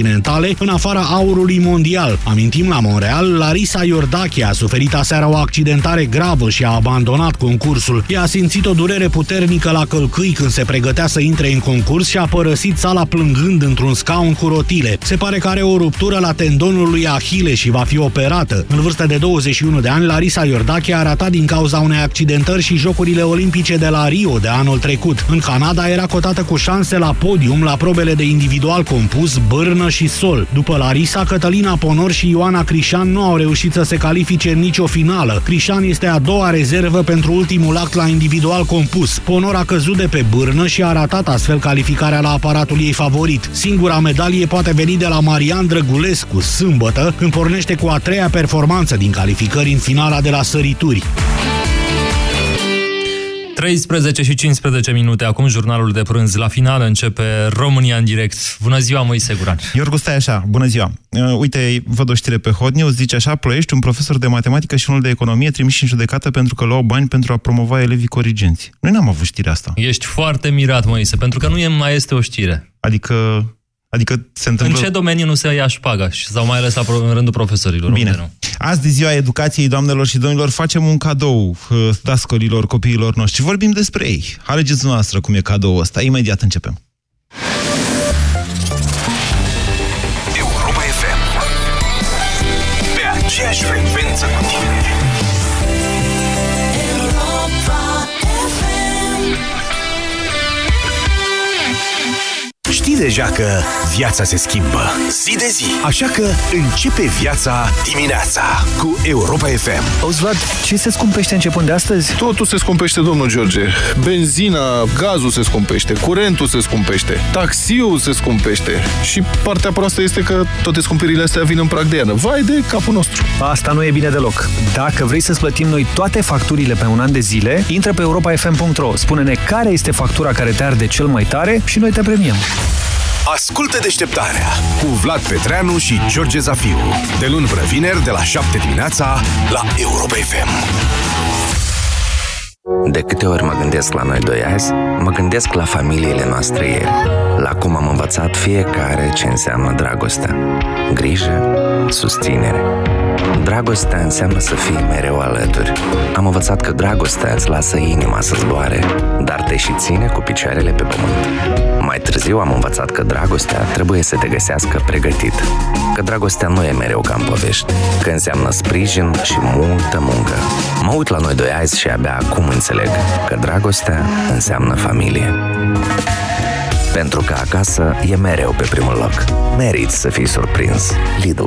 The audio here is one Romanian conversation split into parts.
continentale în afara aurului mondial. Amintim, la Montreal, Larisa Iordache a suferit aseară o accidentare gravă și a abandonat concursul. Ea a simțit o durere puternică la călcâi când se pregătea să intre în concurs și a părăsit sala plângând într-un scaun cu rotile. Se pare că are o ruptură la tendonul lui Ahile și va fi operată. În vârstă de 21 de ani, Larisa Iordache a ratat din cauza unei accidentări și Jocurile Olimpice de la Rio de anul trecut. În Canada era cotată cu șanse la podium la probele de individual compus, bârnă și sol. După Larisa, Cătălina Ponor și Ioana Crișan nu au reușit să se califice în nicio finală. Crișan este a doua rezervă pentru ultimul act la individual compus. Ponor a căzut de pe bârnă și a ratat astfel calificarea la aparatul ei favorit. Singura medalie poate veni de la Marian Drăgulescu sâmbătă, când pornește cu a treia performanță din calificări în finala de la sărituri. 13 și 15 minute. Acum jurnalul de prânz. La final începe România în direct. Bună ziua, Moise Guran. Iorgu, stai așa. Bună ziua. Uite, văd o știre pe Hotnews. Zice așa: Ploiești, un profesor de matematică și unul de economie trimiși în judecată pentru că luau bani pentru a promova elevii corigenți. Noi n-am avut știrea asta. Ești foarte mirat, Moise, pentru că nu mai este o știre. Adică se întâmplă... În ce domeniu nu se ia șpaga? Sau mai ales în rândul profesorilor? Bine. Azi, de ziua educației, doamnelor și domnilor, facem un cadou dascărilor, copiilor noștri. Vorbim despre ei. Alegeți noastră cum e cadoul ăsta. Imediat începem. Europa FM. Pe aceeași frecvență cu tine. Știi deja că viața se schimbă zi de zi, așa că începe viața dimineața cu Europa FM. Osvald, ce se scumpește începând de astăzi? Totul se scumpește, domnul George. Benzina, gazul se scumpește, curentul se scumpește, taxiul se scumpește. Și partea proastă este că toate scumpirile astea vin în prag de iarnă. Vai de capul nostru! Asta nu e bine deloc. Dacă vrei să-ți plătim noi toate facturile pe un an de zile, intră pe europafm.ro, spune-ne care este factura care te arde cel mai tare și noi te premiem. Ascultă Deșteptarea cu Vlad Petreanu și George Zafiu, de luni până vineri, de la 7 dimineața, la Europa FM. De câte ori mă gândesc la noi doi azi, mă gândesc la familiile noastre ieri, la cum am învățat fiecare ce înseamnă dragostea. Grijă, susținere. Dragostea înseamnă să fii mereu alături. Am învățat că dragostea îți lasă inima să zboare, dar te și ține cu picioarele pe pământ. Mai târziu am învățat că dragostea trebuie să te găsească pregătit, că dragostea nu e mereu ca în povești, că înseamnă sprijin și multă muncă. Mă uit la noi doi azi și abia acum înțeleg că dragostea înseamnă familie. Pentru că acasă e mereu pe primul loc. Meriți să fii surprins. Lidl.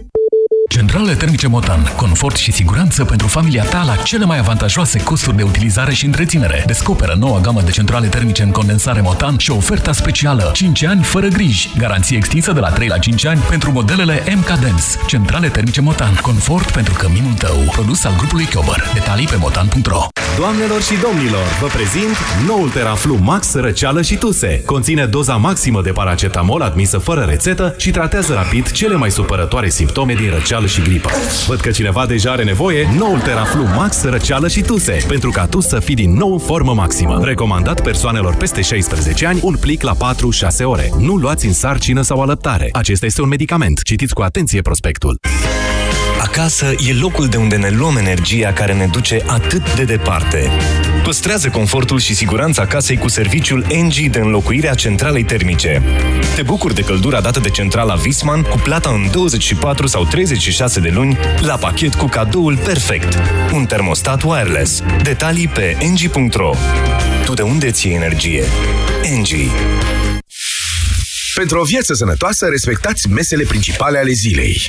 Centrale termice Motan. Confort și siguranță pentru familia ta la cele mai avantajoase costuri de utilizare și întreținere. Descoperă noua gamă de centrale termice în condensare Motan și oferta specială 5 ani fără griji. Garanție extinsă de la 3 la 5 ani pentru modelele MK-Dance. Centrale termice Motan. Confort pentru căminul tău. Produs al grupului Körber. Detalii pe motan.ro. Doamnelor și domnilor, vă prezint noul Teraflu Max Răceală și Tuse. Conține doza maximă de paracetamol admisă fără rețetă și tratează rapid cele mai supărătoare simptome din răceală și gripă. Văd că cineva deja are nevoie. Noul Teraflu Max Răceală și Tuse, pentru ca tu să fii din nou în formă maximă. Recomandat persoanelor peste 16 ani, un plic la 4-6 ore. Nu luați în sarcină sau alăptare. Acesta este un medicament. Citiți cu atenție prospectul. Acasă e locul de unde ne luăm energia care ne duce atât de departe. Păstrează confortul și siguranța casei cu serviciul Engie de înlocuirea centralei termice. Te bucuri de căldura dată de centrala Wisman cu plata în 24 sau 36 de luni la pachet cu cadoul perfect. Un termostat wireless. Detalii pe engie.ro. Tu de unde ți iei energie? Engie. Pentru o viață sănătoasă, respectați mesele principale ale zilei.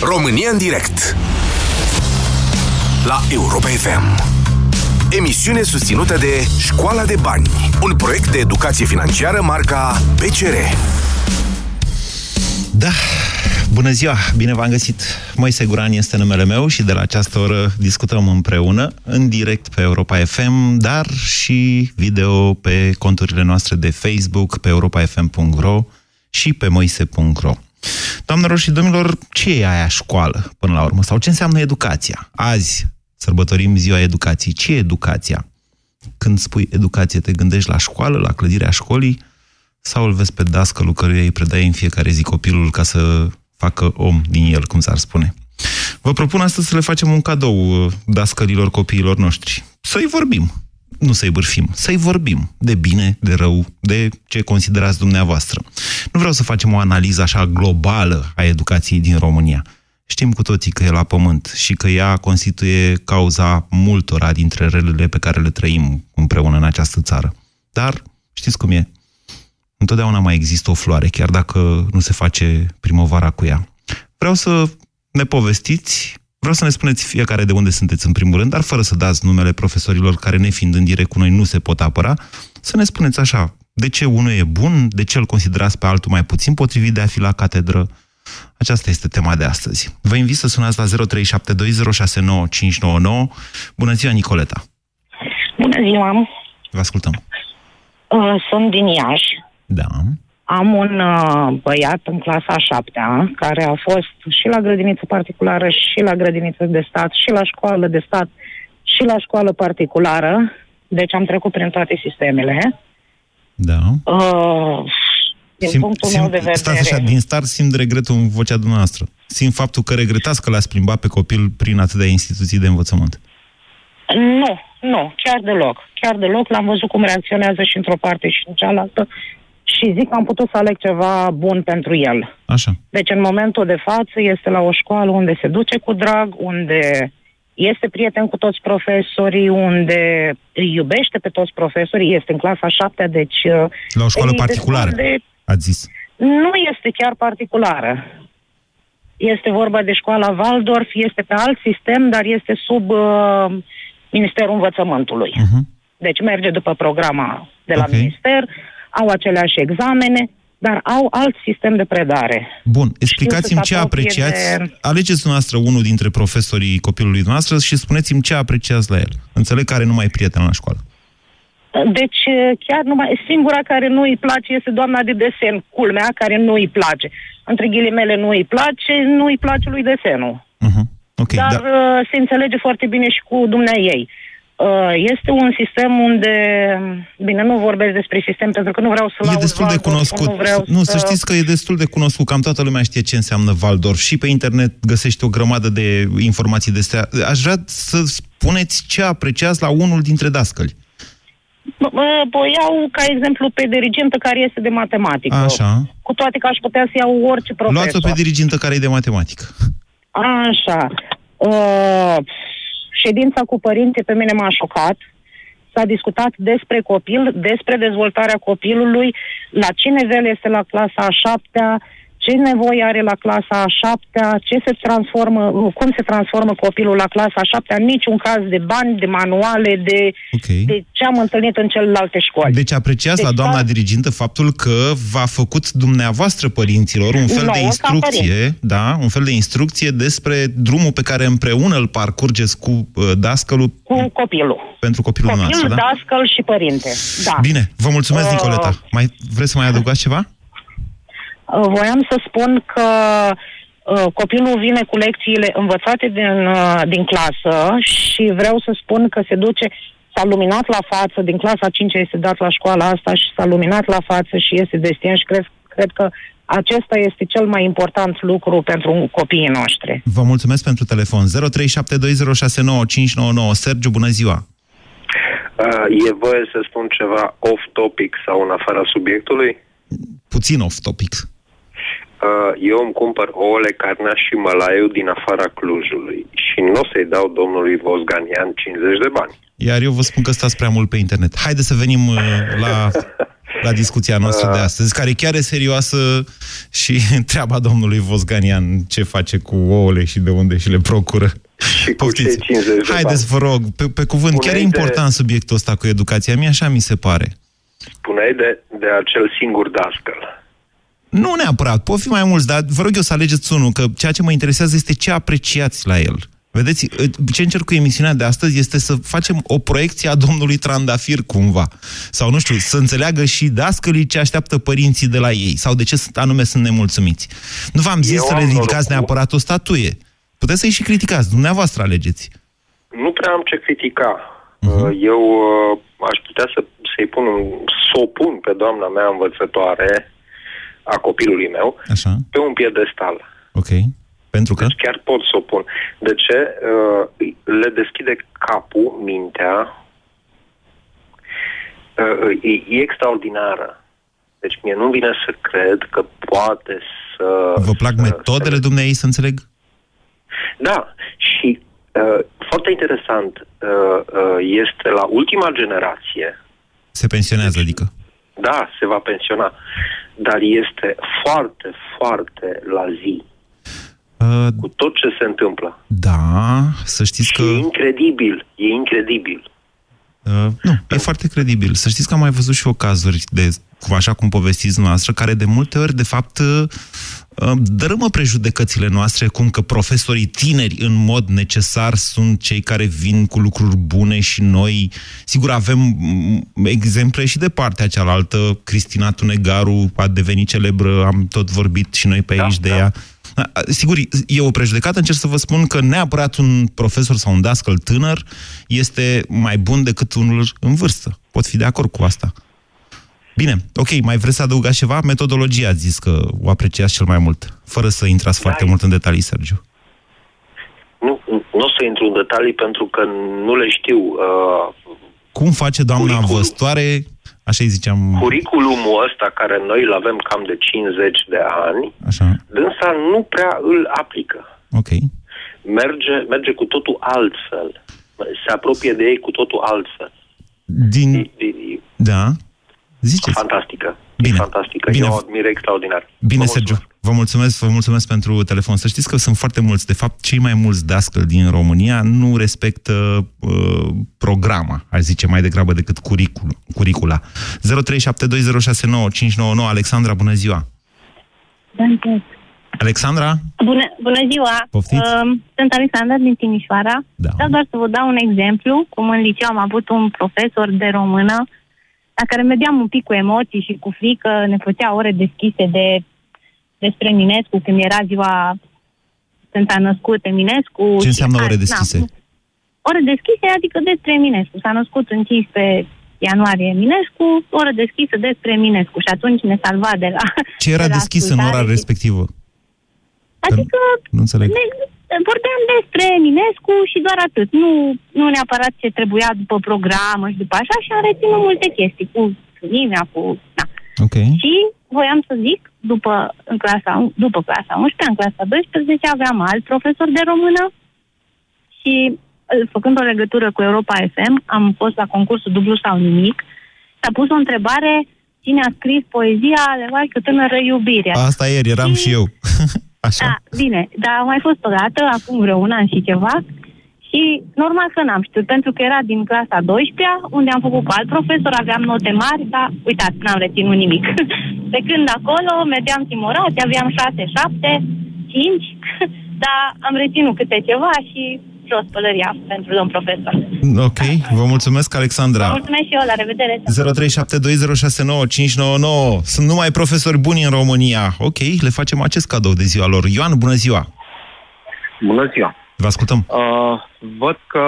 România în direct la Europa FM. Emisiune susținută de Școala de Bani, un proiect de educație financiară marca BCR. Da, bună ziua, bine v-am găsit. Moise Guran este numele meu și de la această oră discutăm împreună, în direct pe Europa FM, dar și video pe conturile noastre de Facebook, pe europafm.ro și pe moise.ro. Doamnelor și domnilor, ce e aia școală până la urmă? Sau ce înseamnă educația? Azi sărbătorim Ziua Educației. Ce e educația? Când spui educație, te gândești la școală, la clădirea școlii, sau îl vezi pe dascălul căruia îi predai în fiecare zi copilul ca să facă om din el, cum s-ar spune. Vă propun astăzi să le facem un cadou dascălilor copiilor noștri. Să-i vorbim, nu să-i bârfim, să-i vorbim de bine, de rău, de ce considerați dumneavoastră. Nu vreau să facem o analiză așa globală a educației din România. Știm cu toții că e la pământ și că ea constituie cauza multora dintre relele pe care le trăim împreună în această țară. Dar știți cum e? Întotdeauna mai există o floare, chiar dacă nu se face primăvara cu ea. Vreau să ne povestiți, vreau să ne spuneți fiecare de unde sunteți în primul rând, dar fără să dați numele profesorilor care, nefiind în direct cu noi, nu se pot apăra, să ne spuneți așa, de ce unul e bun, de ce îl considerați pe altul mai puțin potrivit de a fi la catedră. Aceasta este tema de astăzi. Vă invit să sunați la 0372069599. Bună ziua, Nicoleta! Bună ziua! Vă ascultăm! Sunt din Iași. Da. Am un băiat în clasa 7-a, care a fost și la grădiniță particulară, și la grădiniță de stat, și la școală de stat, și la școală particulară. Deci am trecut prin toate sistemele. Da. Din punctul meu de vedere... Stați așa, din start simt regretul în vocea dumneavoastră. Simt faptul că regretați că l-ați plimbat pe copil prin atâtea instituții de învățământ. Nu, nu, chiar deloc. Chiar deloc, l-am văzut cum reacționează și într-o parte și în cealaltă. Și zic că am putut să aleg ceva bun pentru el. Așa. Deci în momentul de față este la o școală unde se duce cu drag, unde este prieten cu toți profesorii, unde îi iubește pe toți profesorii, este în clasa 7-a, deci... La o școală particulară, ați zis. Nu este chiar particulară. Este vorba de școala Waldorf, este pe alt sistem, dar este sub Ministerul Învățământului. Uh-huh. Deci merge după programa de la minister... Au aceleași examene, dar au alt sistem de predare. Bun, explicați-mi ce apreciați. De... Alegeți dumneavoastră unul dintre profesorii copilului dumneavoastră și spuneți-mi ce apreciați la el. Înțeleg că are numai prieteni la școală. Deci, chiar numai singura care nu îi place este doamna de desen, culmea, care nu îi place. Între ghilimele nu îi place, nu îi place lui desenul. Uh-huh. Okay, dar se înțelege foarte bine și cu dumneaei. Este un sistem unde... Bine, nu vorbesc despre sistem, pentru că nu vreau să-l aud. E destul de cunoscut. Nu, să știți că e destul de cunoscut. Cam toată lumea știe ce înseamnă Waldorf. Și pe internet găsești o grămadă de informații de astea. Aș vrea să spuneți ce apreciați la unul dintre dascăli. Iau ca exemplu pe dirigintă care este de matematică. Așa. Cu toate că aș putea să iau orice profesor. Luați-o pe dirigintă care e de matematică. Așa. Ședința cu părinții pe mine m-a șocat. S-a discutat despre copil, despre dezvoltarea copilului, la ce nivel este la clasa a 7-a, ce nevoie are la clasa a 7-a, cum se transformă copilul la clasa a 7-a, în niciun caz de bani, de manuale, de ce am întâlnit în celelalte școali. Deci apreciați la doamna dirigintă faptul că v-a făcut dumneavoastră părinților un fel de instrucție, da, un fel de instrucție despre drumul pe care împreună îl parcurgeți cu dascălul. Cu copilul. Pentru copilul nostru, da? Dascăl și părinte, da. Bine, vă mulțumesc, Nicoleta. Vreți să mai adăugați ceva? Voiam să spun că copilul vine cu lecțiile învățate din clasă și vreau să spun că se duce, s-a luminat la față, din clasa 5-a este dat la școala asta și s-a luminat la față și este destin și cred că acesta este cel mai important lucru pentru copiii noștri. Vă mulțumesc pentru telefon. 0372069599. Sergiu, bună ziua! E voie să spun ceva off-topic sau în afara subiectului? Puțin off-topic. Eu îmi cumpăr ouăle, carnea și mălaiul din afara Clujului și nu o să-i dau domnului Vosganian 50 de bani. Iar eu vă spun că stați prea mult pe internet. Haideți să venim la discuția noastră de astăzi, care chiar e serioasă și treaba domnului Vosganian, ce face cu ouăle și de unde și le procură. Și cu cei 50 de bani. Haideți, vă rog, pe cuvânt, chiar e important subiectul ăsta cu educația. Mie așa mi se pare. Spuneai de acel singur dascăl. Nu neapărat, pot fi mai mulți, dar vă rog eu să alegeți unul, că ceea ce mă interesează este ce apreciați la el. Vedeți, ce încerc cu emisiunea de astăzi este să facem o proiecție a domnului Trandafir, cumva. Sau, nu știu, să înțeleagă și dascălii ce așteaptă părinții de la ei. Sau de ce anume sunt nemulțumiți. Nu v-am zis să le ridicați neapărat o statuie. Puteți să-i și criticați, dumneavoastră alegeți. Nu prea am ce critica. Eu aș putea să-i pun, să o pun pe doamna mea învățătoare a copilului meu, așa, pe un piedestal. Ok. Pentru că? Deci chiar pot să o pun. De ce? Le deschide capul, mintea. E extraordinară. Deci mie nu vine să cred că poate să... Vă plac metodele dumneavoastră, să înțeleg? Da. Și foarte interesant este la ultima generație. Se pensionează, adică? Da, se va pensiona. Dar este foarte, foarte la zi cu tot ce se întâmplă. Da, să știți că... E incredibil, e incredibil. E foarte credibil. Să știți că am mai văzut și eu cazuri, așa cum povestiți noastră, care de multe ori, de fapt, dărâmă prejudecățile noastre, cum că profesorii tineri, în mod necesar, sunt cei care vin cu lucruri bune și noi... Sigur, avem exemple și de partea cealaltă. Cristina Tunegaru a devenit celebră, am tot vorbit și noi pe aici de ea. Sigur, e o prejudecată, încerc să vă spun că neapărat un profesor sau un dascăl tânăr este mai bun decât unul în vârstă. Pot fi de acord cu asta. Bine, ok, mai vreți să adăugați ceva? Metodologia, ați zis că o apreciați cel mai mult, fără să intrați foarte mult în detalii, Sergiu. Nu o să intru în detalii pentru că nu le știu. Cum face doamna învățătoare, așa îi ziceam... Curriculumul ăsta, care noi îl avem cam de 50 de ani, așa, dânsa nu prea îl aplică. Ok. Merge cu totul altfel. Se apropie de ei cu totul altfel. Da? Ziceți. Fantastică. Bine. Fantastică. Bine. E o admire extraordinară. Bine, Sergiu. Vă mulțumesc pentru telefon. Să știți că sunt foarte mulți, de fapt, cei mai mulți dascăli din România nu respectă programa, aș zice, mai degrabă decât curicula. 0372069599. Alexandra, bună ziua! Alexandra? Bună ziua! Sunt Alexandra din Timișoara. Vreau doar să vă dau un exemplu. Cum în liceu am avut un profesor de română la care mergeam un pic cu emoții și cu frică, ne făcea ore deschise despre Eminescu, când era ziua când s-a născut Eminescu. Ce înseamnă ore deschise? Ore deschise, adică despre Eminescu. S-a născut în 15 ianuarie Eminescu, oră deschisă despre Eminescu și atunci ne salva de la... Ce era de deschis în ora respectivă? Adică nu înțeleg. Vorbeam despre Eminescu și doar atât. Nu neapărat ce trebuia după programă și după așa, și am reținut multe chestii cu inimea, cu... Da. Okay. Și voiam să zic, după clasa 11, în clasa 12, aveam alt profesor de română și, făcând o legătură cu Europa FM, am fost la concursul dublu sau nimic, s-a pus o întrebare, cine a scris poezia Leoaică tânără iubirea. Asta ieri, eram și eu. Așa. Da, bine, dar a mai fost o dată, acum vreo un an și ceva, și normal că n-am știut, pentru că era din clasa 12-a, unde am făcut cu alt profesor, aveam note mari, dar uitați, n-am reținut nimic. Pe când acolo, mergeam timorați, aveam 6, 7, 5, dar am reținut câte ceva și jos pălăria pentru domn profesor. Ok, vă mulțumesc, Alexandra. Vă mulțumesc și eu, la revedere. 0372069599. Sunt numai profesori buni în România. Ok, le facem acest cadou de ziua lor. Ioan, bună ziua! Bună ziua! Vă ascultăm. Văd că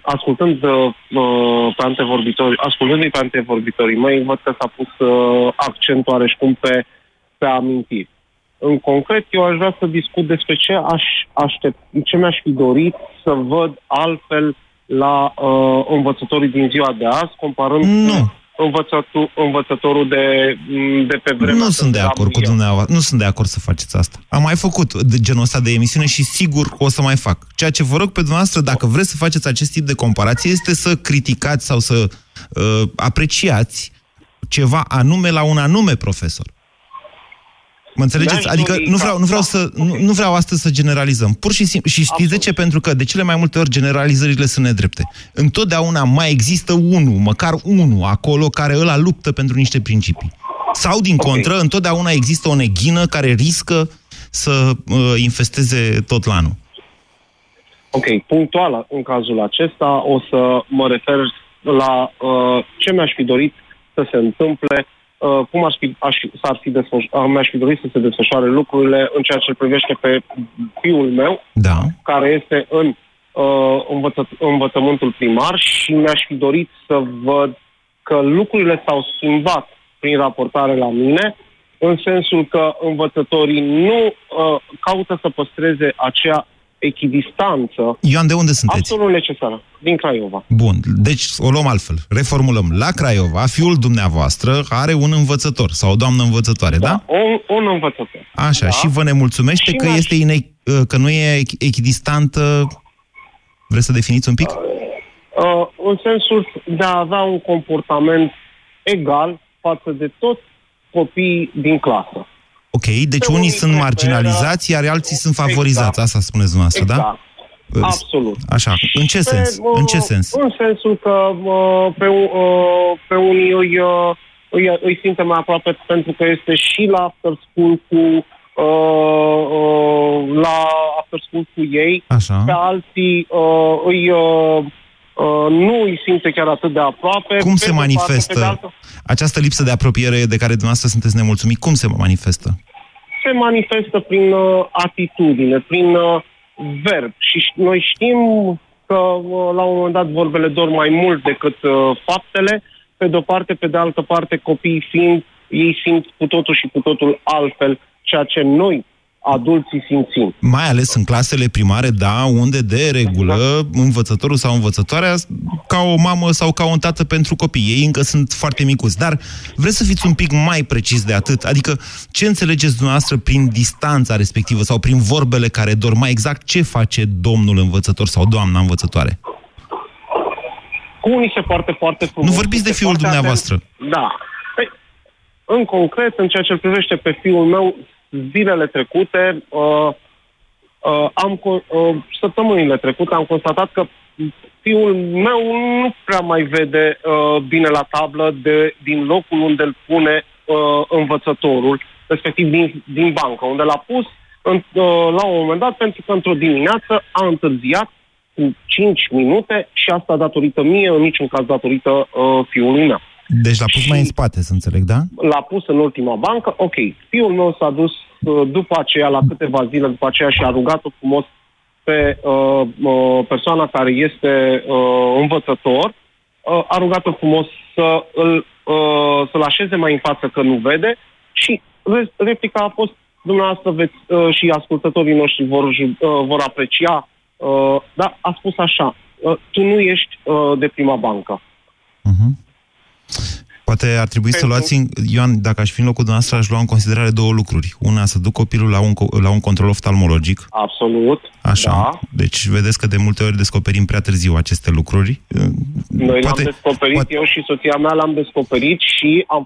ascultându-i pe antevorbitorii mei, văd că s-a pus accentul oareșcum pe amintiri. În concret, eu aș vrea să discut despre ce ce mi-aș fi dorit să văd altfel la învățătorii din ziua de azi, comparând cu învățătorul de pe vremea. Nu sunt de acord cu dumneavoastră. Nu sunt de acord să faceți asta. Am mai făcut de genul ăsta de emisiune și sigur o să mai fac. Ceea ce vă rog pe dumneavoastră, dacă vreți să faceți acest tip de comparație, este să criticați sau să apreciați ceva anume la un anume profesor. Mă înțelegeți? Adică nu vreau astăzi să generalizăm. Pur și simplu. Și știți de ce? Pentru că de cele mai multe ori generalizările sunt nedrepte. Întotdeauna mai există unul, măcar unul acolo, care ăla luptă pentru niște principii. Sau, din contră, întotdeauna există o neghină care riscă să infesteze tot lanul. Ok, punctual în cazul acesta o să mă refer la ce mi-aș fi dorit să se întâmple, cum mi-aș fi dorit să se desfășoare lucrurile în ceea ce privește pe fiul meu, da, care este în învățământul primar, și mi-aș fi dorit să văd că lucrurile s-au schimbat prin raportare la mine, în sensul că învățătorii nu caută să păstreze acea echidistanță. Ioan, de unde sunteți? Absolut necesară. Din Craiova. Bun, deci o luăm altfel. Reformulăm. La Craiova, fiul dumneavoastră are un învățător sau o doamnă învățătoare, da? Un învățător. Așa, da. Și vă nemulțumește și că este că nu e echidistantă. Vreți să definiți un pic? În sensul de a avea un comportament egal față de toți copiii din clasă. Ok, deci unii sunt marginalizați, iar alții sunt favorizați. Exact. Asta spuneți dumneavoastră, exact, da? Absolut. Așa, în ce sens? În ce sens? În sensul că pe unii îi simte mai aproape pentru că este și la after school cu ei, așa. Pe alții nu îi simte chiar atât de aproape. Cum se manifestă această lipsă de apropiere de care dumneavoastră sunteți nemulțumit? Cum se manifestă? Se manifestă prin atitudine, prin verb. Și noi știm că la un moment dat vorbele dor mai mult decât faptele, pe de-o parte, pe de altă parte copiii ei simt cu totul și cu totul altfel ceea ce noi adulții simțim. Mai ales în clasele primare, da, unde de regulă învățătorul sau învățătoarea ca o mamă sau ca un tată pentru copii. Ei încă sunt foarte micuți. Dar vreți să fiți un pic mai precis de atât? Adică ce înțelegeți dumneavoastră prin distanța respectivă sau prin vorbele care dor? Mai exact ce face domnul învățător sau doamna învățătoare? Cu unii se poartă foarte frumos. Nu vorbiți de fiul dumneavoastră. Da. Păi, în concret, în ceea ce privește pe fiul meu, zilele trecute, săptămânile trecute, am constatat că fiul meu nu prea mai vede bine la tablă din locul unde îl pune învățătorul, respectiv din bancă, unde l-a pus la un moment dat, pentru că într-o dimineață a întârziat cu 5 minute și asta datorită mie, în niciun caz datorită fiului meu. Deci l-a pus mai în spate, să înțeleg, da? L-a pus în ultima bancă, ok. Fiul meu s-a dus după aceea, la câteva zile după aceea, și a rugat-o frumos pe persoana care este învățător, a rugat-o frumos să-l așeze mai în față că nu vede și replica a fost, dumneavoastră și ascultătorii noștri vor aprecia, dar a spus așa, tu nu ești de prima bancă. Uh-huh. Poate ar trebui să luați, Ioan, dacă aș fi în locul dumneavoastră, aș lua în considerare două lucruri. Una, să duc copilul la un control oftalmologic. Absolut. Așa. Da. Deci vedeți că de multe ori descoperim prea târziu aceste lucruri. Noi l-am descoperit, eu și soția mea l-am descoperit și am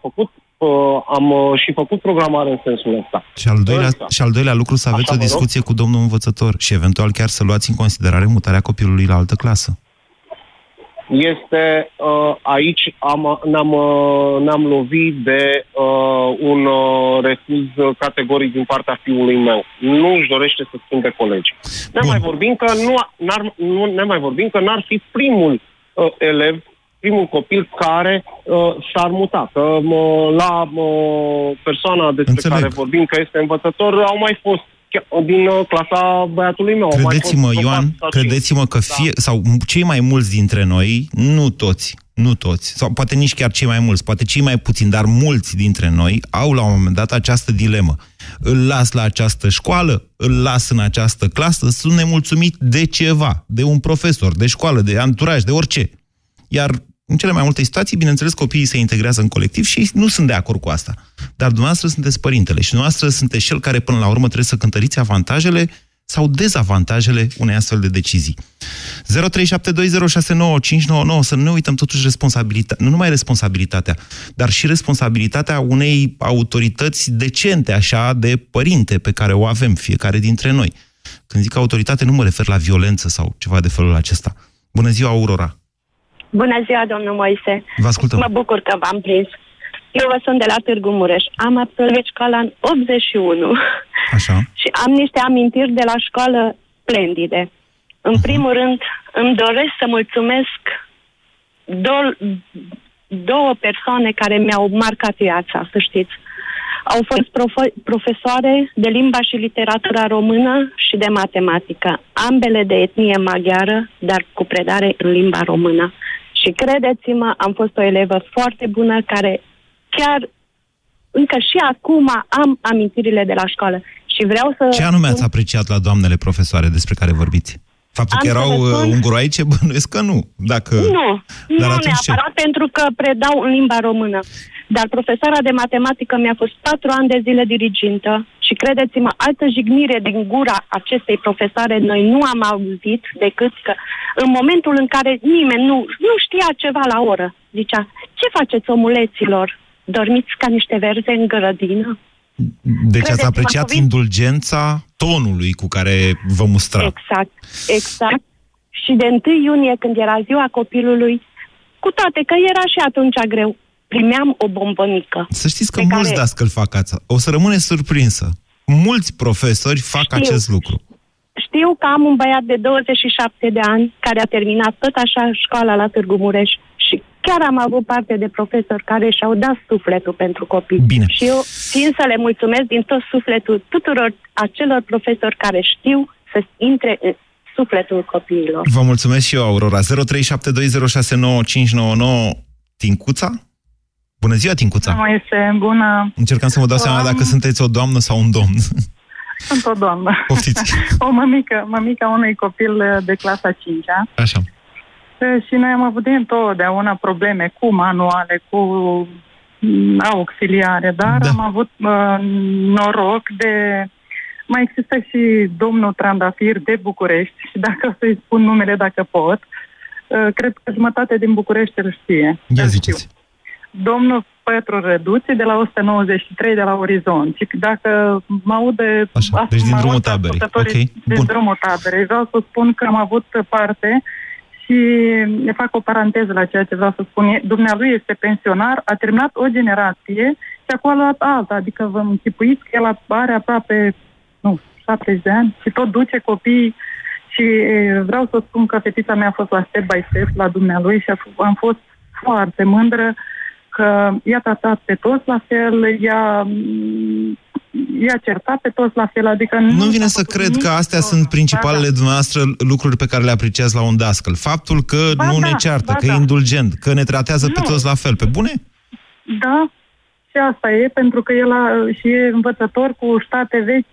făcut programare în sensul ăsta. Și al doilea lucru, să aveți o discuție cu domnul învățător și eventual chiar să luați în considerare mutarea copilului la altă clasă. Este aici ne-am lovit de un refuz categoric din partea fiului meu. Nu își dorește să schimbe colegi. Ne mai vorbim că n-ar fi primul elev, primul copil care s-ar muta. Că la persoana despre care vorbim că este învățător au mai fost din clasa băiatului meu. Credeți-mă, Ioan, credeți-mă că sau cei mai mulți dintre noi, nu toți, sau poate nici chiar cei mai mulți, poate cei mai puțini, dar mulți dintre noi au la un moment dat această dilemă. Îl las la această școală, îl las în această clasă, sunt nemulțumit de ceva, de un profesor, de școală, de anturaj, de orice. Iar în cele mai multe situații, bineînțeles, copiii se integrează în colectiv și nu sunt de acord cu asta. Dar dumneavoastră sunteți părintele și dumneavoastră sunteți cel care, până la urmă, trebuie să cântăriți avantajele sau dezavantajele unei astfel de decizii. 0372069599. Să nu ne uităm totuși responsabilitatea, nu numai responsabilitatea, dar și responsabilitatea unei autorități decente, așa, de părinte pe care o avem fiecare dintre noi. Când zic autoritate, nu mă refer la violență sau ceva de felul acesta. Bună ziua, Aurora! Bună ziua, domnul Moise. Vă ascultăm. Mă bucur că v-am prins. Eu vă sunt de la Târgu Mureș. Am absolvit școala în 81. Așa. Și am niște amintiri de la școală splendide. În primul rând, îmi doresc să mulțumesc două persoane care mi-au marcat viața, să știți. Au fost profesoare de limba și literatura română și de matematică, ambele de etnie maghiară, dar cu predare în limba română. Și credeți-mă, am fost o elevă foarte bună care chiar încă și acum am amintirile de la școală. Și vreau să... Ce anume ați apreciat la doamnele profesoare despre care vorbiți? Faptul că erau unguroaice, bănuiesc că nu. Dacă... Nu, dar nu neapărat ce? Pentru că predau în limba română. Dar profesoara de matematică mi-a fost 4 ani de zile dirigintă și credeți-mă, altă jignire din gura acestei profesoare noi nu am auzit decât că în momentul în care nimeni nu știa ceva la oră, zicea, ce faceți omuleților? Dormiți ca niște verze în grădină? Deci ați apreciat indulgența tonului cu care vă mustra. Exact. Și de 1 iunie, când era ziua copilului, cu toate că era și atunci greu, primeam o bombonică. Să știți că mulți dascăl fac asta. O să rămâneți surprinsă. Mulți profesori fac acest lucru. Știu că am un băiat de 27 de ani care a terminat tot așa școala la Târgu Mureș. Chiar am avut parte de profesori care și-au dat sufletul pentru copii. Bine. Și eu țin să le mulțumesc din tot sufletul tuturor acelor profesori care știu să intre în sufletul copiilor. Vă mulțumesc și eu, Aurora. 0372069599. Tincuța? Bună ziua, Tincuța! Moise, bună! Încercam să mă dau seama dacă sunteți o doamnă sau un domn. Sunt o doamnă. Poftiți. O mămica unui copil de clasa 5-a. Așa. Și noi am avut întotdeauna probleme cu manuale, cu auxiliare, dar am avut noroc de... Mai există și domnul Trandafir de București și dacă o să-i spun numele dacă pot, cred că jumătate din București îl știe. Ia ziceți. Domnul Petru Răduț de la 193 de la Horizon. Și dacă mă aude... Așa, deci din drumul taberei. Okay. Din drumul taberei. Vreau să spun că am avut parte... Și fac o paranteză la ceea ce vreau să spun. Dumnealui este pensionar, a terminat o generație și acum a luat alta. Adică vă închipuiți că el are aproape 70 de ani și tot duce copiii. Și vreau să spun că fetița mea a fost la step by step la dumnealui și am fost foarte mândră că i-a tratat pe toți la fel, i-a certat pe toți la fel, adică... Nu vine să cred că astea sunt principalele dumneavoastră lucruri pe care le apreciați la un dascăl. Faptul că ne ceartă, că e indulgent, că ne tratează pe toți la fel. Pe bune? Da, și asta e, pentru că el și e învățător cu state vechi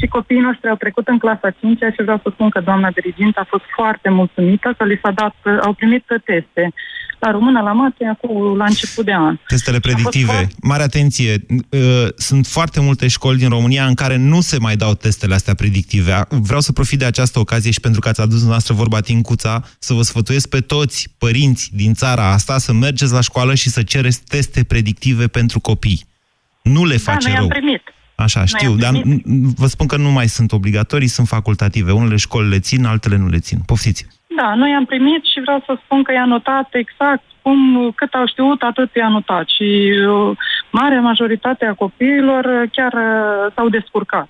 și copiii noștri au trecut în clasa 5-a și vreau să spun că doamna dirigintă a fost foarte mulțumită că li s-a dat, au primit teste. La română, la mate, la început de an. Testele predictive. Mare atenție! Sunt foarte multe școli din România în care nu se mai dau testele astea predictive. Vreau să profit de această ocazie și pentru că ați adus noastră vorba Tincuța, să vă sfătuiesc pe toți părinți din țara asta să mergeți la școală și să cereți teste predictive pentru copii. Nu le face rău. Așa, știu, dar vă spun că nu mai sunt obligatorii, sunt facultative. Unele școli le țin, altele nu le țin. Poftiți! Da, noi am primit și vreau să spun că i-a notat exact cum, cât au știut, atât i-a notat. Și marea majoritate a copiilor chiar s-au descurcat.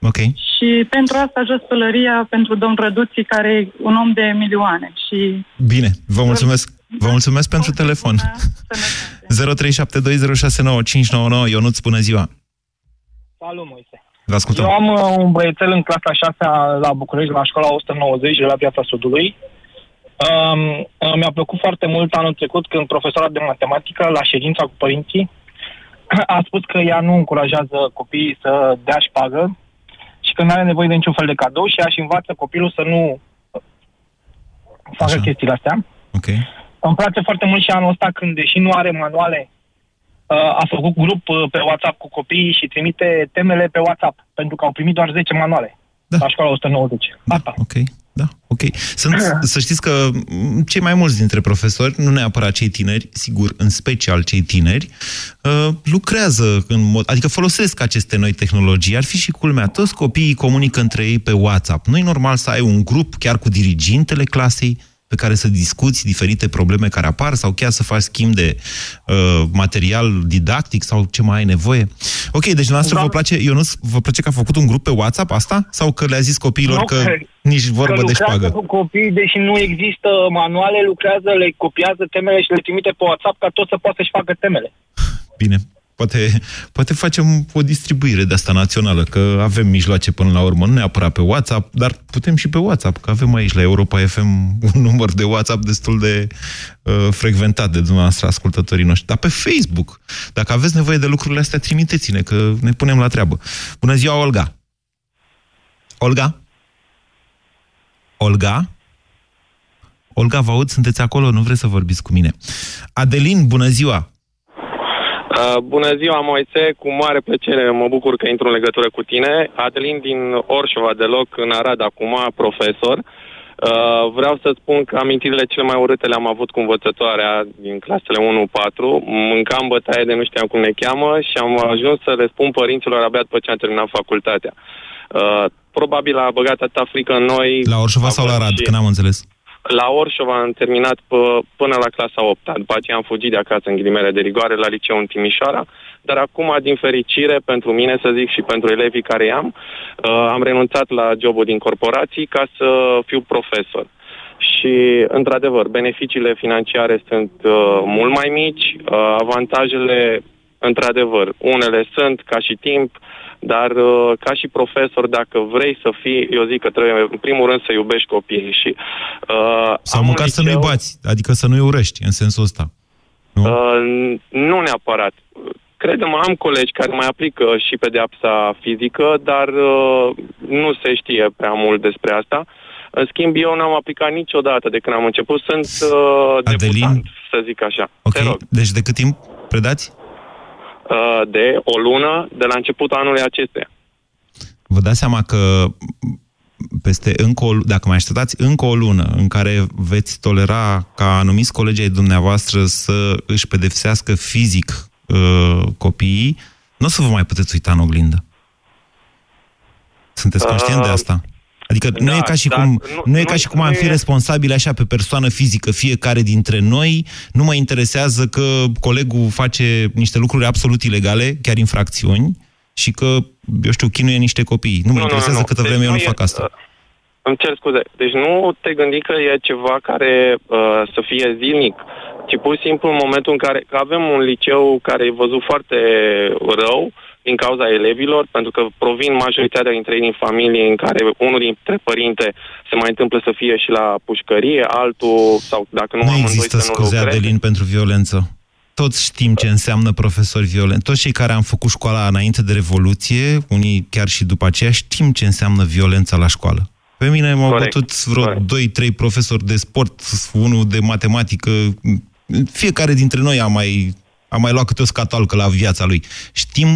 Ok. Și pentru asta jos pălăria pentru domnul Răduții, care e un om de milioane. Și... Bine, vă mulțumesc. Vă mulțumesc pentru telefon. 0372069599. Ionuț, bună ziua! Salut, Moise! Eu am un băiețel în clasa 6-a la București, la școala 190, de la Piața Sudului. Mi-a plăcut foarte mult anul trecut când profesora de matematică, la ședința cu părinții, a spus că ea nu încurajează copiii să dea șpagă și că nu are nevoie de niciun fel de cadou și ea și învață copilul să nu facă chestiile astea. Okay. Îmi place foarte mult și anul ăsta când, deși nu are manuale, a făcut grup pe WhatsApp cu copiii și trimite temele pe WhatsApp, pentru că au primit doar 10 manuale la școala 190. Asta. Da, ok, da, ok. Să știți că cei mai mulți dintre profesori, nu neapărat cei tineri, sigur, în special cei tineri, lucrează adică folosesc aceste noi tehnologii. Ar fi și culmea, toți copiii comunică între ei pe WhatsApp. Nu e normal să ai un grup chiar cu dirigintele clasei pe care să discuți diferite probleme care apar sau chiar să faci schimb de material didactic sau ce mai ai nevoie. Ok, deci noastră vă place, Ionuț, vă place că a făcut un grup pe WhatsApp asta? Sau că le-a zis copiilor că nici vorbă de șpagă? Că lucrează cu copiii, deși nu există manuale, lucrează, le copiază temele și le trimite pe WhatsApp ca tot să poată să-și facă temele. Bine. Poate facem o distribuire de asta națională, că avem mijloace până la urmă, nu neapărat pe WhatsApp, dar putem și pe WhatsApp, că avem aici la Europa FM un număr de WhatsApp destul de frecventat de dumneavoastră, ascultătorii noștri. Dar pe Facebook, dacă aveți nevoie de lucrurile astea, trimiteți-ne, că ne punem la treabă. Bună ziua, Olga! Olga? Olga? Olga, vă aud, sunteți acolo, nu vreți să vorbiți cu mine. Adelin, bună ziua! Bună ziua, Moise, cu mare plăcere, mă bucur că intru în legătură cu tine. Adelin din Orșova, deloc în Arad acum, profesor. Vreau să spun că amintirile cele mai urâte le-am avut cu învățătoarea din clasele 1-4. Mâncam bătaie de nu știam cum ne cheamă și am ajuns să le spun părinților abia după ce am terminat facultatea. Probabil a băgat atâta frică în noi... La Orșova sau la Arad, că n-am înțeles? La Orșova am terminat până la clasa 8-a, după aceea am fugit de acasă în ghilimele de rigoare la liceu în Timișoara, dar acum, din fericire pentru mine, să zic, și pentru elevii care i-am, am renunțat la jobul din corporații ca să fiu profesor. Și, într-adevăr, beneficiile financiare sunt mult mai mici, avantajele, într-adevăr, unele sunt ca și timp, dar ca și profesor, dacă vrei să fii, eu zic că trebuie în primul rând să iubești copiii și... sau măcar să nu-i bați, adică să nu-i urăști în sensul ăsta. Nu, nu neapărat. Crede-mă, am colegi care mai aplică și pedeapsa fizică, dar nu se știe prea mult despre asta. În schimb, eu n-am aplicat niciodată de când am început. Sunt debutant, să zic așa. Okay. Te rog. Deci de cât timp predați? De o lună de la începutul anului acesteia. Vă dați seama că peste dacă mai așteptați încă o lună în care veți tolera ca anumiți colegi ai dumneavoastră să își pedepsească fizic copiii, nu o să vă mai puteți uita în oglindă. Sunteți conștient de asta? Adică nu e ca și cum, nu e ca și cum am fi responsabili așa pe persoană fizică fiecare dintre noi, nu mă interesează că colegul face niște lucruri absolut ilegale, chiar infracțiuni, și că, eu știu, chinuie niște copii. Nu mă interesează câtă vreme eu nu fac asta. Îmi cer scuze. Deci nu te gândi că e ceva care să fie zilnic, ci pur și simplu în momentul în care avem un liceu care e văzut foarte rău, din cauza elevilor, pentru că provin majoritatea dintre ei din familie în care unul dintre părinte se mai întâmplă să fie și la pușcărie, altul, sau dacă nu amândoi să nu lucreze. Nu există scuze, Adelin, pentru violență. Toți știm ce înseamnă profesori violenți. Toți cei care am făcut școala înainte de Revoluție, unii chiar și după aceea, știm ce înseamnă violența la școală. Pe mine m-au bătut vreo 2-3 profesori de sport, unul de matematică. Fiecare dintre noi a mai luat câte o scatoalcă la viața lui. Știm,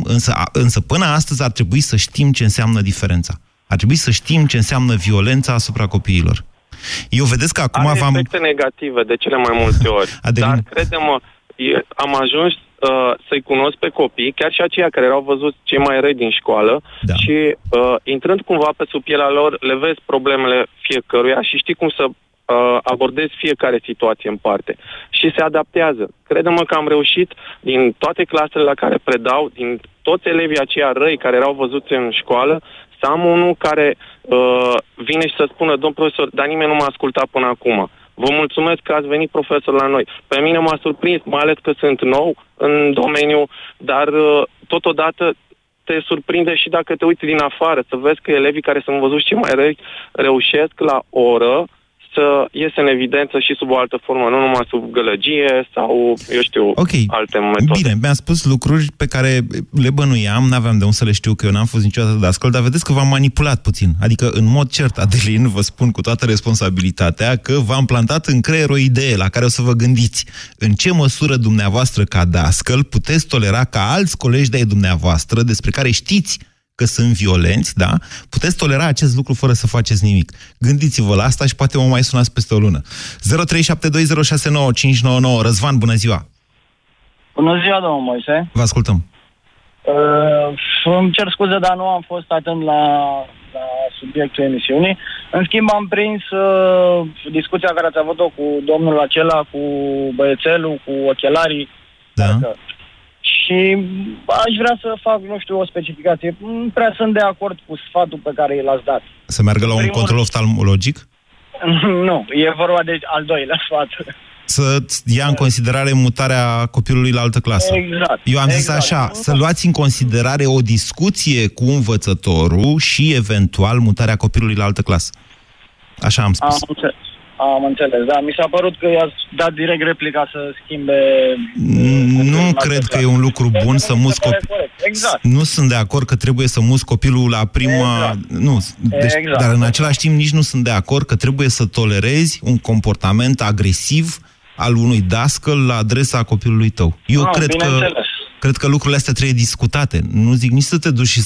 însă până astăzi ar trebui să știm ce înseamnă diferența. Ar trebui să știm ce înseamnă violența asupra copiilor. Eu vedeți că acum are efecte negative de cele mai multe ori. Dar crede-mă, am ajuns să-i cunosc pe copii, chiar și aceia care erau văzut cei mai răi din școală, da. Și intrând cumva pe sub pielea lor, le vezi problemele fiecăruia și știi cum să abordez fiecare situație în parte și se adaptează. Crede-mă că am reușit din toate clasele la care predau, din toți elevii aceia răi care erau văzuți în școală, să am unul care vine și să spună: domn profesor, dar nimeni nu m-a ascultat până acum. Vă mulțumesc că ați venit, profesor, la noi. Pe mine m-a surprins, mai ales că sunt nou în domeniu, dar totodată te surprinde și dacă te uiți din afară, să vezi că elevii care sunt văzuți cei mai răi reușesc la oră să iese în evidență și sub o altă formă, nu numai sub gălăgie sau, eu știu, alte metode. Bine, mi-a spus lucruri pe care le bănuiam, n-aveam de unde să le știu, că eu n-am fost niciodată de ascult, dar vedeți că v-am manipulat puțin. Adică, în mod cert, Adelin, vă spun cu toată responsabilitatea că v-am plantat în creier o idee la care o să vă gândiți. În ce măsură dumneavoastră, ca dascăl, puteți tolera ca alți colegi de-ai dumneavoastră, despre care știți că sunt violenți, da? Puteți tolera acest lucru fără să faceți nimic. Gândiți-vă la asta și poate mă mai sunați peste o lună. 0372069599. Răzvan, bună ziua! Bună ziua, domnul Moise! Vă ascultăm! Îmi cer scuze, dar nu am fost atent la subiectul emisiunii. În schimb, am prins discuția care ați avut-o cu domnul acela, cu băiețelul, cu ochelarii. Da. Și aș vrea să fac, nu știu, o specificație. Nu prea sunt de acord cu sfatul pe care l-ați dat. Să meargă la un control oftalmologic? Nu, e vorba de al doilea sfat. Să ia în considerare mutarea copilului la altă clasă. Exact. Eu am zis așa, să luați în considerare o discuție cu învățătorul și eventual mutarea copilului la altă clasă. Așa am spus. Am înțeles, da. Mi s-a părut că i-ați dat direct replica să schimbe... Nu cred că e un lucru bun să muți copilul. Exact. Nu sunt de acord că trebuie să muți copilul la prima... Exact. Nu, deci, exact. Dar în același timp nici nu sunt de acord că trebuie să tolerezi un comportament agresiv al unui dascăl la adresa copilului tău. Eu cred că lucrurile astea trebuie discutate. Nu zic nici să te duci și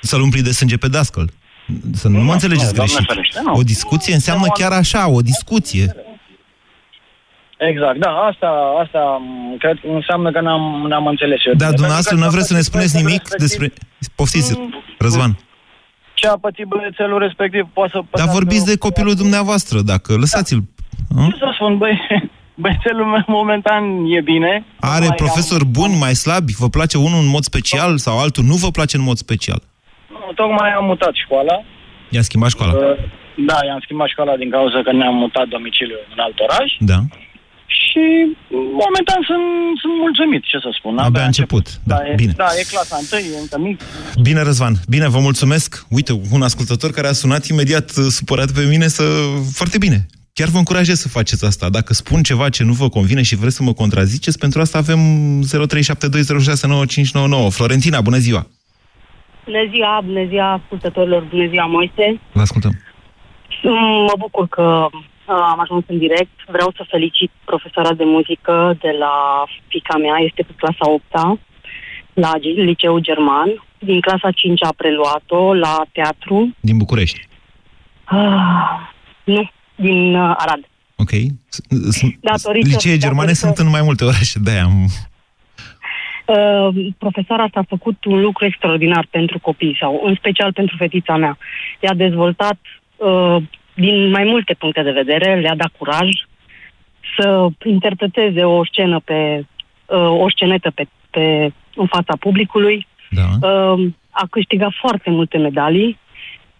să-l umpli de sânge pe dascăl. Să nu mă înțelegeți greșit. O discuție înseamnă chiar așa, o discuție. Exact, da, asta cred că înseamnă că n-am înțeles eu. Dar dumneavoastră nu vreți să ne spuneți nimic despre... Poftiți, Răzvan. Ce a pățit băiețelul respectiv poate să... Dar vorbiți de copilul dumneavoastră, dacă lăsați-l. Ce să spun, băiețelul meu momentan e bine. Are profesori buni, mai slabi? Vă place unul în mod special sau altul nu vă place în mod special? Tocmai am mutat școala. I-a schimbat școala? Da, i-am schimbat școala din cauza că ne-am mutat domiciliul în alt oraș. Da. Și momentan sunt mulțumit, ce să spun. Abia a început. Da, bine. Da, e clasa 1, e încă mic. Bine, Răzvan. Bine, vă mulțumesc. Uite, un ascultător care a sunat imediat supărat pe mine să... Foarte bine. Chiar vă încurajez să faceți asta. Dacă spun ceva ce nu vă convine și vreți să mă contraziceți, pentru asta avem 0372069599. Florentina, bună ziua! Bună ziua ascultătorilor, bună ziua Moise. Vă ascultăm. Mă bucur că am ajuns în direct. Vreau să felicit profesoara de muzică de la fiica mea, este cu clasa 8-a, la liceu german. Din clasa 5-a a preluat-o la teatru. Din București? Nu, din Arad. Ok. Licee germane sunt în mai multe orașe, de-aia am... profesoara asta a făcut un lucru extraordinar pentru copii sau în special pentru fetița mea. Le-a dezvoltat din mai multe puncte de vedere, le-a dat curaj să interpreteze o scenă o scenetă în fața publicului. Da. A câștigat foarte multe medalii.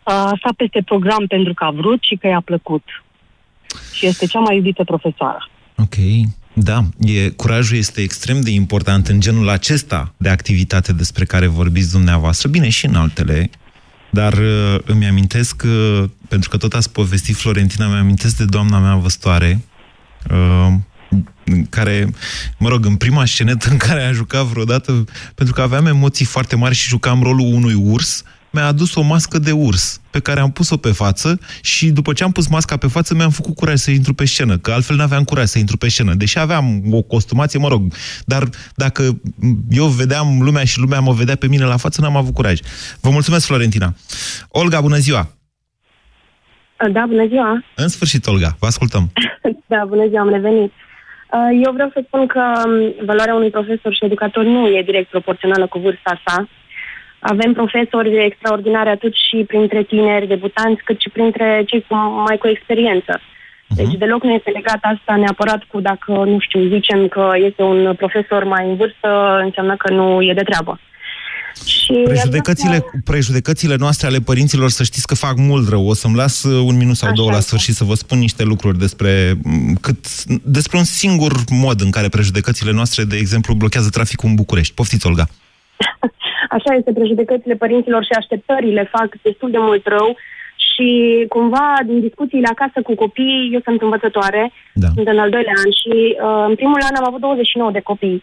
A stat peste program pentru că a vrut și că i-a plăcut. Și este cea mai iubită profesoară. Ok. Da, curajul este extrem de important în genul acesta de activitate despre care vorbiți dumneavoastră, bine și în altele, dar îmi amintesc, pentru că tot ați povestit, Florentina, îmi amintesc de doamna mea văstoare, care, mă rog, în prima scenetă în care a jucat vreodată, pentru că aveam emoții foarte mari și jucam rolul unui urs, mi-a adus o mască de urs, pe care am pus-o pe față și după ce am pus masca pe față, mi-am făcut curaj să intru pe scenă, că altfel n-aveam curaj să intru pe scenă, deși aveam o costumație, mă rog, dar dacă eu vedeam lumea și lumea mă vedea pe mine la față, n-am avut curaj. Vă mulțumesc, Florentina. Olga, bună ziua! Da, bună ziua! În sfârșit, Olga, vă ascultăm. Da, bună ziua, am revenit. Eu vreau să spun că valoarea unui profesor și educator nu e direct proporțională cu vârsta sa. Avem profesori extraordinari atât și printre tineri, debutanți, cât și printre cei cu experiență. Deci deloc nu este legat asta neapărat cu dacă, nu știu, zicem că este un profesor mai în vârstă, înseamnă că nu e de treabă. Și prejudecățile noastre ale părinților, să știți că fac mult rău. O să-mi las un minut sau două la sfârșit să vă spun niște lucruri despre un singur mod în care prejudecățile noastre, de exemplu, blochează traficul în București. Poftiți, Olga! Așa este, prejudecățile părinților și așteptările fac destul de mult rău și cumva din discuțiile acasă cu copii, eu sunt învățătoare, sunt în al doilea an și în primul an am avut 29 de copii.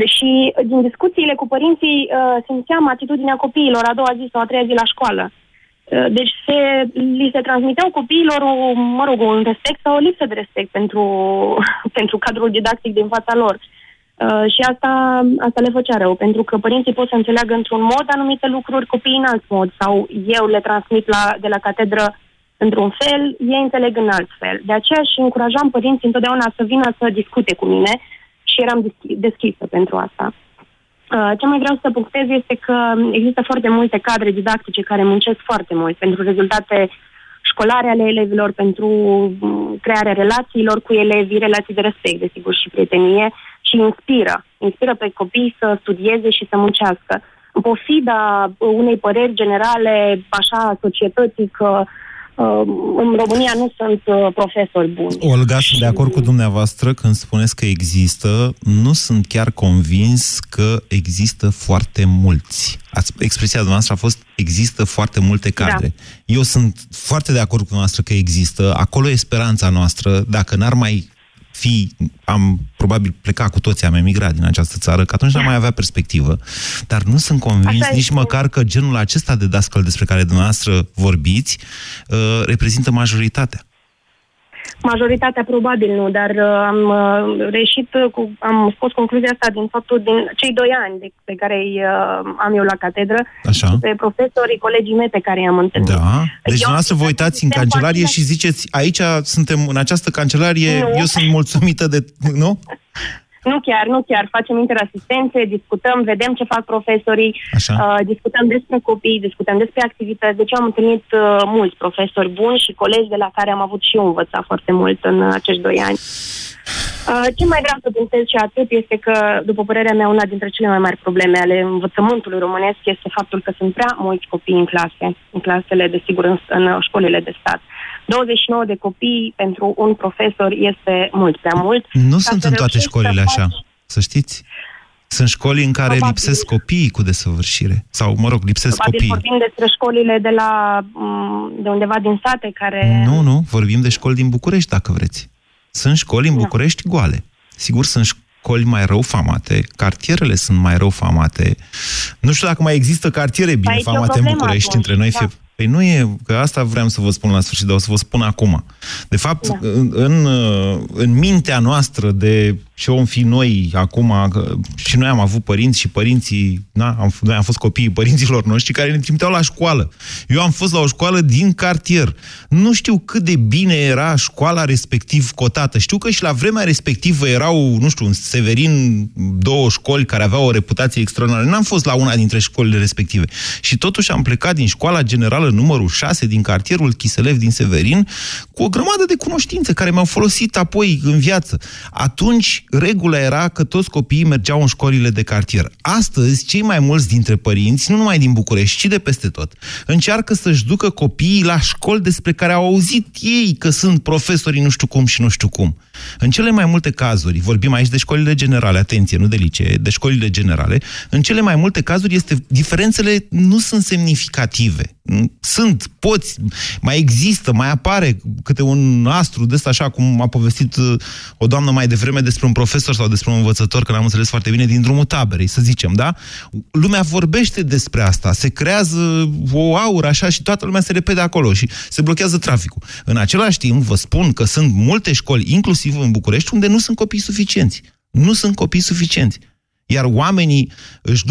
Deși din discuțiile cu părinții simțeam atitudinea copiilor a doua zi sau a treia zi la școală. Deci li se transmiteau copiilor un respect sau o lipsă de respect pentru cadrul didactic din fața lor. Și asta le făcea rău, pentru că părinții pot să înțeleagă într-un mod anumite lucruri, copiii în alt mod, sau eu le transmit de la catedră într-un fel, ei înțeleg în alt fel. De aceea și încurajam părinții întotdeauna să vină să discute cu mine și eram deschisă pentru asta. Ce mai vreau să punctez este că există foarte multe cadre didactice care muncesc foarte mult pentru rezultate școlare ale elevilor, pentru crearea relațiilor cu elevii, relații de respect, desigur, și prietenie, și inspiră pe copii să studieze și să muncească. În pofida unei păreri generale, așa, societății, că în România nu sunt profesori buni. Olga, sunt de acord cu dumneavoastră când spuneți că există. Nu sunt chiar convins că există foarte mulți. Expresia dumneavoastră a fost există foarte multe cadre. Da. Eu sunt foarte de acord cu dumneavoastră că există. Acolo e speranța noastră. Dacă n-ar mai fi, am probabil plecat cu toții, am emigrat din această țară, că atunci n-am mai avea perspectivă. Dar nu sunt convins nici măcar că genul acesta de dascăl despre care dumneavoastră vorbiți reprezintă majoritatea. Majoritatea probabil nu, dar am scos concluzia asta din faptul din cei 2 ani pe care am eu la catedră, așa, pe profesorii, colegii mei pe care i-am întâlnit. Da. Deci dumneavoastră vă uitați în cancelarie și ziceți, aici suntem, în această cancelarie, nu, eu sunt mulțumită de... Nu? Nu chiar. Facem interasistențe, discutăm, vedem ce fac profesorii, discutăm despre copii, discutăm despre activități. Deci am întâlnit mulți profesori buni și colegi de la care am avut și eu învățat foarte mult în acești 2 ani. Ce mai vreau să punctez și atât este că, după părerea mea, una dintre cele mai mari probleme ale învățământului românesc este faptul că sunt prea mulți copii în clase, în clasele, desigur, în școlile de stat. 29 de copii pentru un profesor este mult prea mult. Nu sunt în toate școlile așa, să știți. Sunt școli în care lipsesc copiii cu desăvârșire. Sau, mă rog, lipsesc copiii. Vorbim despre școlile de undeva din sate care... Nu, vorbim de școli din București, dacă vreți. Sunt școli în București goale. Sigur, sunt școli mai rău famate, cartierele sunt mai rău famate. Nu știu dacă mai există cartiere bine famate în București, atunci, între noi da. Păi nu e, că asta vreau să vă spun la sfârșit, dar o să vă spun acum. De fapt, da. în mintea noastră de ce om fi noi acum, și noi am avut părinți și părinții, noi am fost copiii părinților noștri care ne trimiteau la școală. Eu am fost la o școală din cartier. Nu știu cât de bine era școala respectiv cotată. Știu că și la vremea respectivă erau, nu știu, în Severin 2 școli care aveau o reputație extraordinară. N-am fost la una dintre școlile respective. Și totuși am plecat din școala generală numărul 6 din cartierul Chiselev din Severin, cu o grămadă de cunoștințe care mi-au folosit apoi în viață. Atunci, regula era că toți copiii mergeau în școlile de cartier. Astăzi, cei mai mulți dintre părinți, nu numai din București, ci de peste tot, încearcă să-și ducă copiii la școli despre care au auzit ei că sunt profesorii nu știu cum și nu știu cum. În cele mai multe cazuri, vorbim aici de școlile generale, atenție, nu de licee, de școlile generale, în cele mai multe cazuri diferențele nu sunt semnificative. Mai există, mai apare câte un astru de ăsta, așa cum a povestit o doamnă mai devreme despre un profesor sau despre un învățător, că n-am înțeles foarte bine, din drumul taberei, să zicem, da? Lumea vorbește despre asta, se creează o aură așa și toată lumea se repede acolo și se blochează traficul. În același timp, vă spun că sunt multe școli, inclusiv în București, unde nu sunt copii suficienți. Nu sunt copii suficienți. Iar oamenii își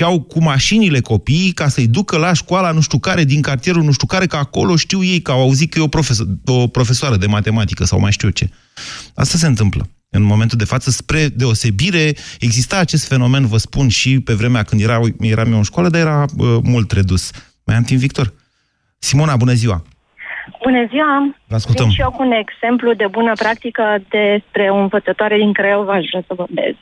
iau cu mașinile copiii ca să-i ducă la școala nu știu care, din cartierul nu știu care, că acolo știu ei, că au auzit că e o profesoară de matematică sau mai știu ce. Asta se întâmplă în momentul de față. Spre deosebire, exista acest fenomen, vă spun, și pe vremea când eram eu în școală, dar era mult redus. Mai am timp, Victor? Simona, bună ziua! Bună ziua! Vă ascultăm! Vin și eu cu un exemplu de bună practică despre o învățătoare din Craiova, aș vrea să vorbesc.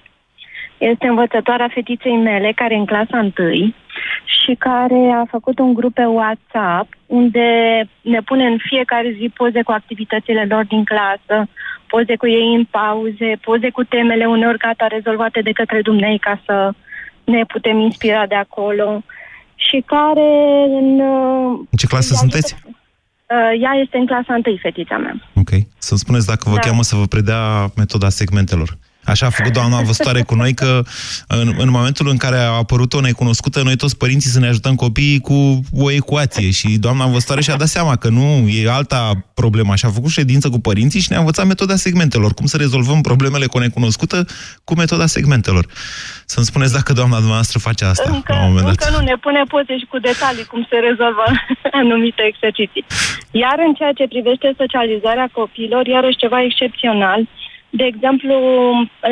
Este învățătoarea fetiței mele, care e în clasa 1 și care a făcut un grup pe WhatsApp unde ne pune în fiecare zi poze cu activitățile lor din clasă, poze cu ei în pauze, poze cu temele uneori gata rezolvate de către dumnei ca să ne putem inspira de acolo. Și care în ce clasă sunteți? Ea este în clasa 1, fetița mea. Ok. Să spuneți dacă vă cheamă să vă predea metoda segmentelor. Așa a făcut doamna văzătoare cu noi, că în momentul în care a apărut o necunoscută, noi toți părinții să ne ajutăm copiii cu o ecuație. Și doamna văzătoare și-a dat seama că nu e alta problemă. Și a făcut ședință cu părinții și ne-a învățat metoda segmentelor. Cum să rezolvăm problemele cu o necunoscută cu metoda segmentelor. Să-mi spuneți dacă doamna dumneavoastră face asta. Încă nu ne pune poze și cu detalii cum se rezolvă anumite exerciții. Iar în ceea ce privește socializarea copiilor, iarăși ceva excepțional. De exemplu,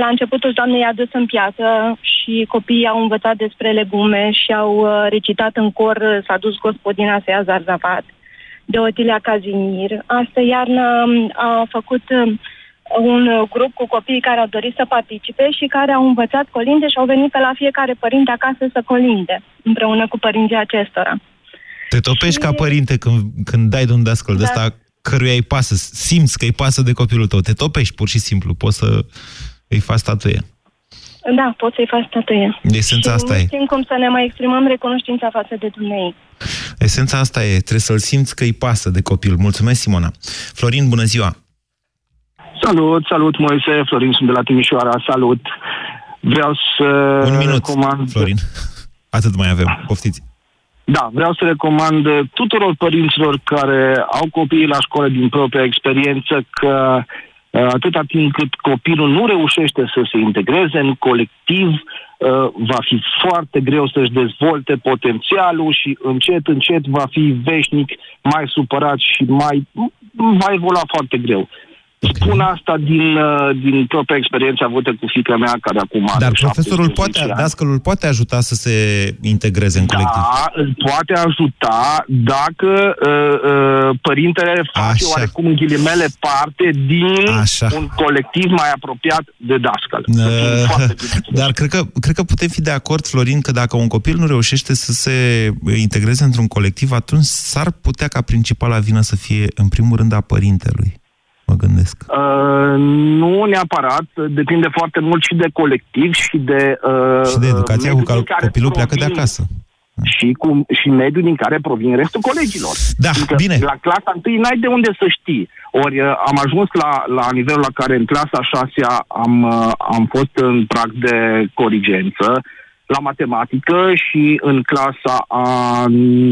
la începutul doamnei i-a dus în piață și copiii au învățat despre legume și au recitat în cor S-a dus gospodina să ia zarzavat de Otilia Cazimir. Astă iarnă a făcut un grup cu copiii care au dorit să participe și care au învățat colinde și au venit pe la fiecare părinte acasă să colinde, împreună cu părinții acestora. Te topești și... ca părinte când dai de un dascăl de ăsta căruia îi pasă, simți că îi pasă de copilul tău, te topești pur și simplu, poți să îi faci statuie. Da, poți să-i faci statuie. Esența asta e. Știm cum să ne mai exprimăm recunoștința față de Dumnezeu. Esența asta e, trebuie să-l simți că îi pasă de copil. Mulțumesc, Simona. Florin, bună ziua! Salut, salut, Moise, Florin, sunt de la Timișoara, salut. Vreau să... Un minut, recomand... Florin. Atât mai avem, poftiți. Da, vreau să recomand tuturor părinților care au copiii la școală din propria experiență că atâta timp cât copilul nu reușește să se integreze în colectiv, va fi foarte greu să-și dezvolte potențialul și încet, încet va fi veșnic mai supărat și mai evolua foarte greu. Spun asta din propria experiență avută cu fiica mea, care acum are 70 de ani. Dar profesorul poate, dascălul poate ajuta să se integreze în colectiv? Da, îl poate ajuta dacă părintele face oarecum, în ghilimele, parte din un colectiv mai apropiat de dascăl. Dar cred că putem fi de acord, Florin, că dacă un copil nu reușește să se integreze într-un colectiv, atunci s-ar putea ca principala vină să fie, în primul rând, a părintelui. Mă gândesc. Nu neapărat, depinde foarte mult și de colectiv și de... și de educația cu care copilul pleacă de acasă. Și mediul din care provin restul colegilor. Da, adică bine. La clasa 1 n-ai de unde să știi. Ori am ajuns la nivelul la care în clasa 6-a am fost în prag de corigență la matematică și în clasa a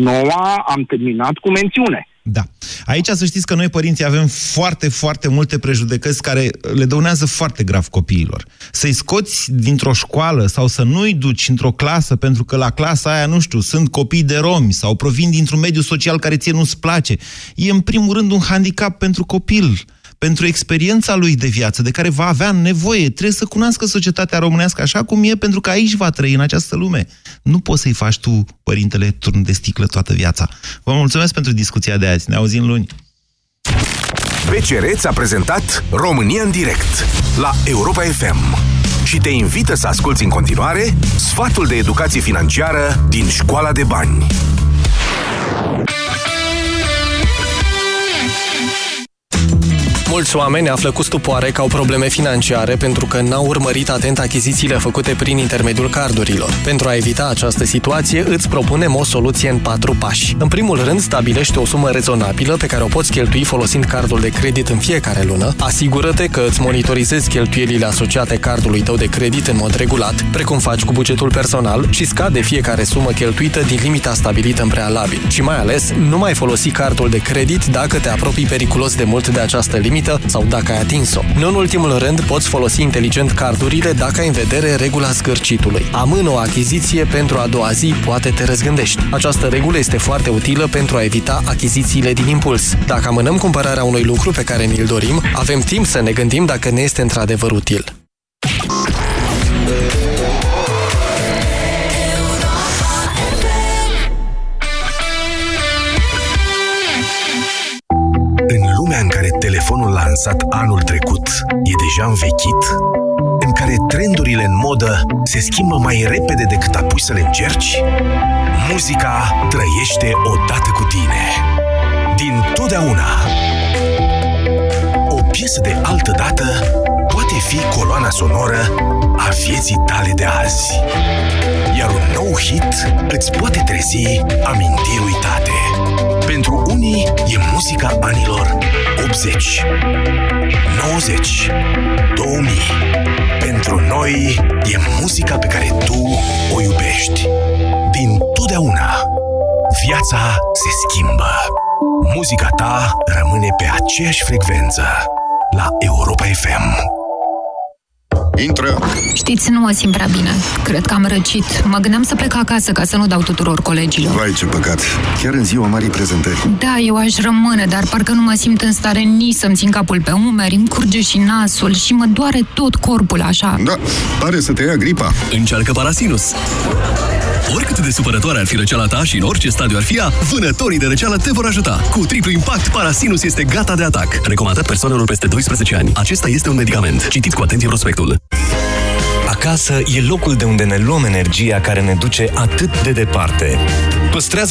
9-a am terminat cu mențiune. Da. Aici să știți că noi, părinții, avem foarte, foarte multe prejudecăți care le dăunează foarte grav copiilor. Să-i scoți dintr-o școală sau să nu-i duci într-o clasă pentru că la clasa aia, nu știu, sunt copii de romi sau provin dintr-un mediu social care ție nu-ți place. E, în primul rând, un handicap pentru copil, pentru experiența lui de viață, de care va avea nevoie. Trebuie să cunoască societatea românească așa cum e, pentru că aici va trăi, în această lume. Nu poți să-i faci tu, părintele, turn de sticlă toată viața. Vă mulțumesc pentru discuția de azi. Ne auzim luni. BCR ți-a prezentat România în direct la Europa FM și te invită să asculți în continuare sfatul de educație financiară din Școala de Bani. Mulți oameni află cu stupoare că au probleme financiare pentru că n-au urmărit atent achizițiile făcute prin intermediul cardurilor. Pentru a evita această situație, îți propunem o soluție în 4 pași. În primul rând, stabilește o sumă rezonabilă pe care o poți cheltui folosind cardul de credit în fiecare lună. Asigură-te că îți monitorizezi cheltuielile asociate cardului tău de credit în mod regulat, precum faci cu bugetul personal, și scade fiecare sumă cheltuită din limita stabilită în prealabil. Și mai ales, nu mai folosi cardul de credit dacă te apropii periculos de mult de această limită sau dacă ai atins-o. Nu în ultimul rând, poți folosi inteligent cardurile dacă ai în vedere regula zgârcitului. Amână o achiziție pentru a doua zi, poate te răzgândești. Această regulă este foarte utilă pentru a evita achizițiile din impuls. Dacă amânăm cumpărarea unui lucru pe care ni-l dorim, avem timp să ne gândim dacă ne este într-adevăr util. În care telefonul lansat anul trecut e deja învechit, în care trendurile în modă se schimbă mai repede decât apuci să le încerci, muzica trăiește odată cu tine. Din totdeauna. O piesă de altă dată poate fi coloana sonoră a vieții tale de azi. Iar un nou hit îți poate trezi amintiri uitate. Pentru unii e muzica anilor 80, 90, 2000. Pentru noi e muzica pe care tu o iubești. Din totdeauna, viața se schimbă. Muzica ta rămâne pe aceeași frecvență la Europa FM. Intră! Știți, nu mă simt prea bine. Cred că am răcit. Mă gândeam să plec acasă ca să nu dau tuturor colegilor. Vai, ce păcat! Chiar în ziua marii prezentări. Da, eu aș rămâne, dar parcă nu mă simt în stare nici să-mi țin capul pe umeri, îmi curge și nasul și mă doare tot corpul așa. Da, pare să te ia gripa. Încearcă Parasinus! Oricât de supărătoare ar fi răceala ta și în orice stadiu ar fi ea, vânătorii de răceală te vor ajuta. Cu triplu impact, Parasinus este gata de atac. Recomandat persoanelor peste 12 ani. Acesta este un medicament. Citiți cu atenție prospectul. Acasă e locul de unde ne luăm energia care ne duce atât de departe. Păstrează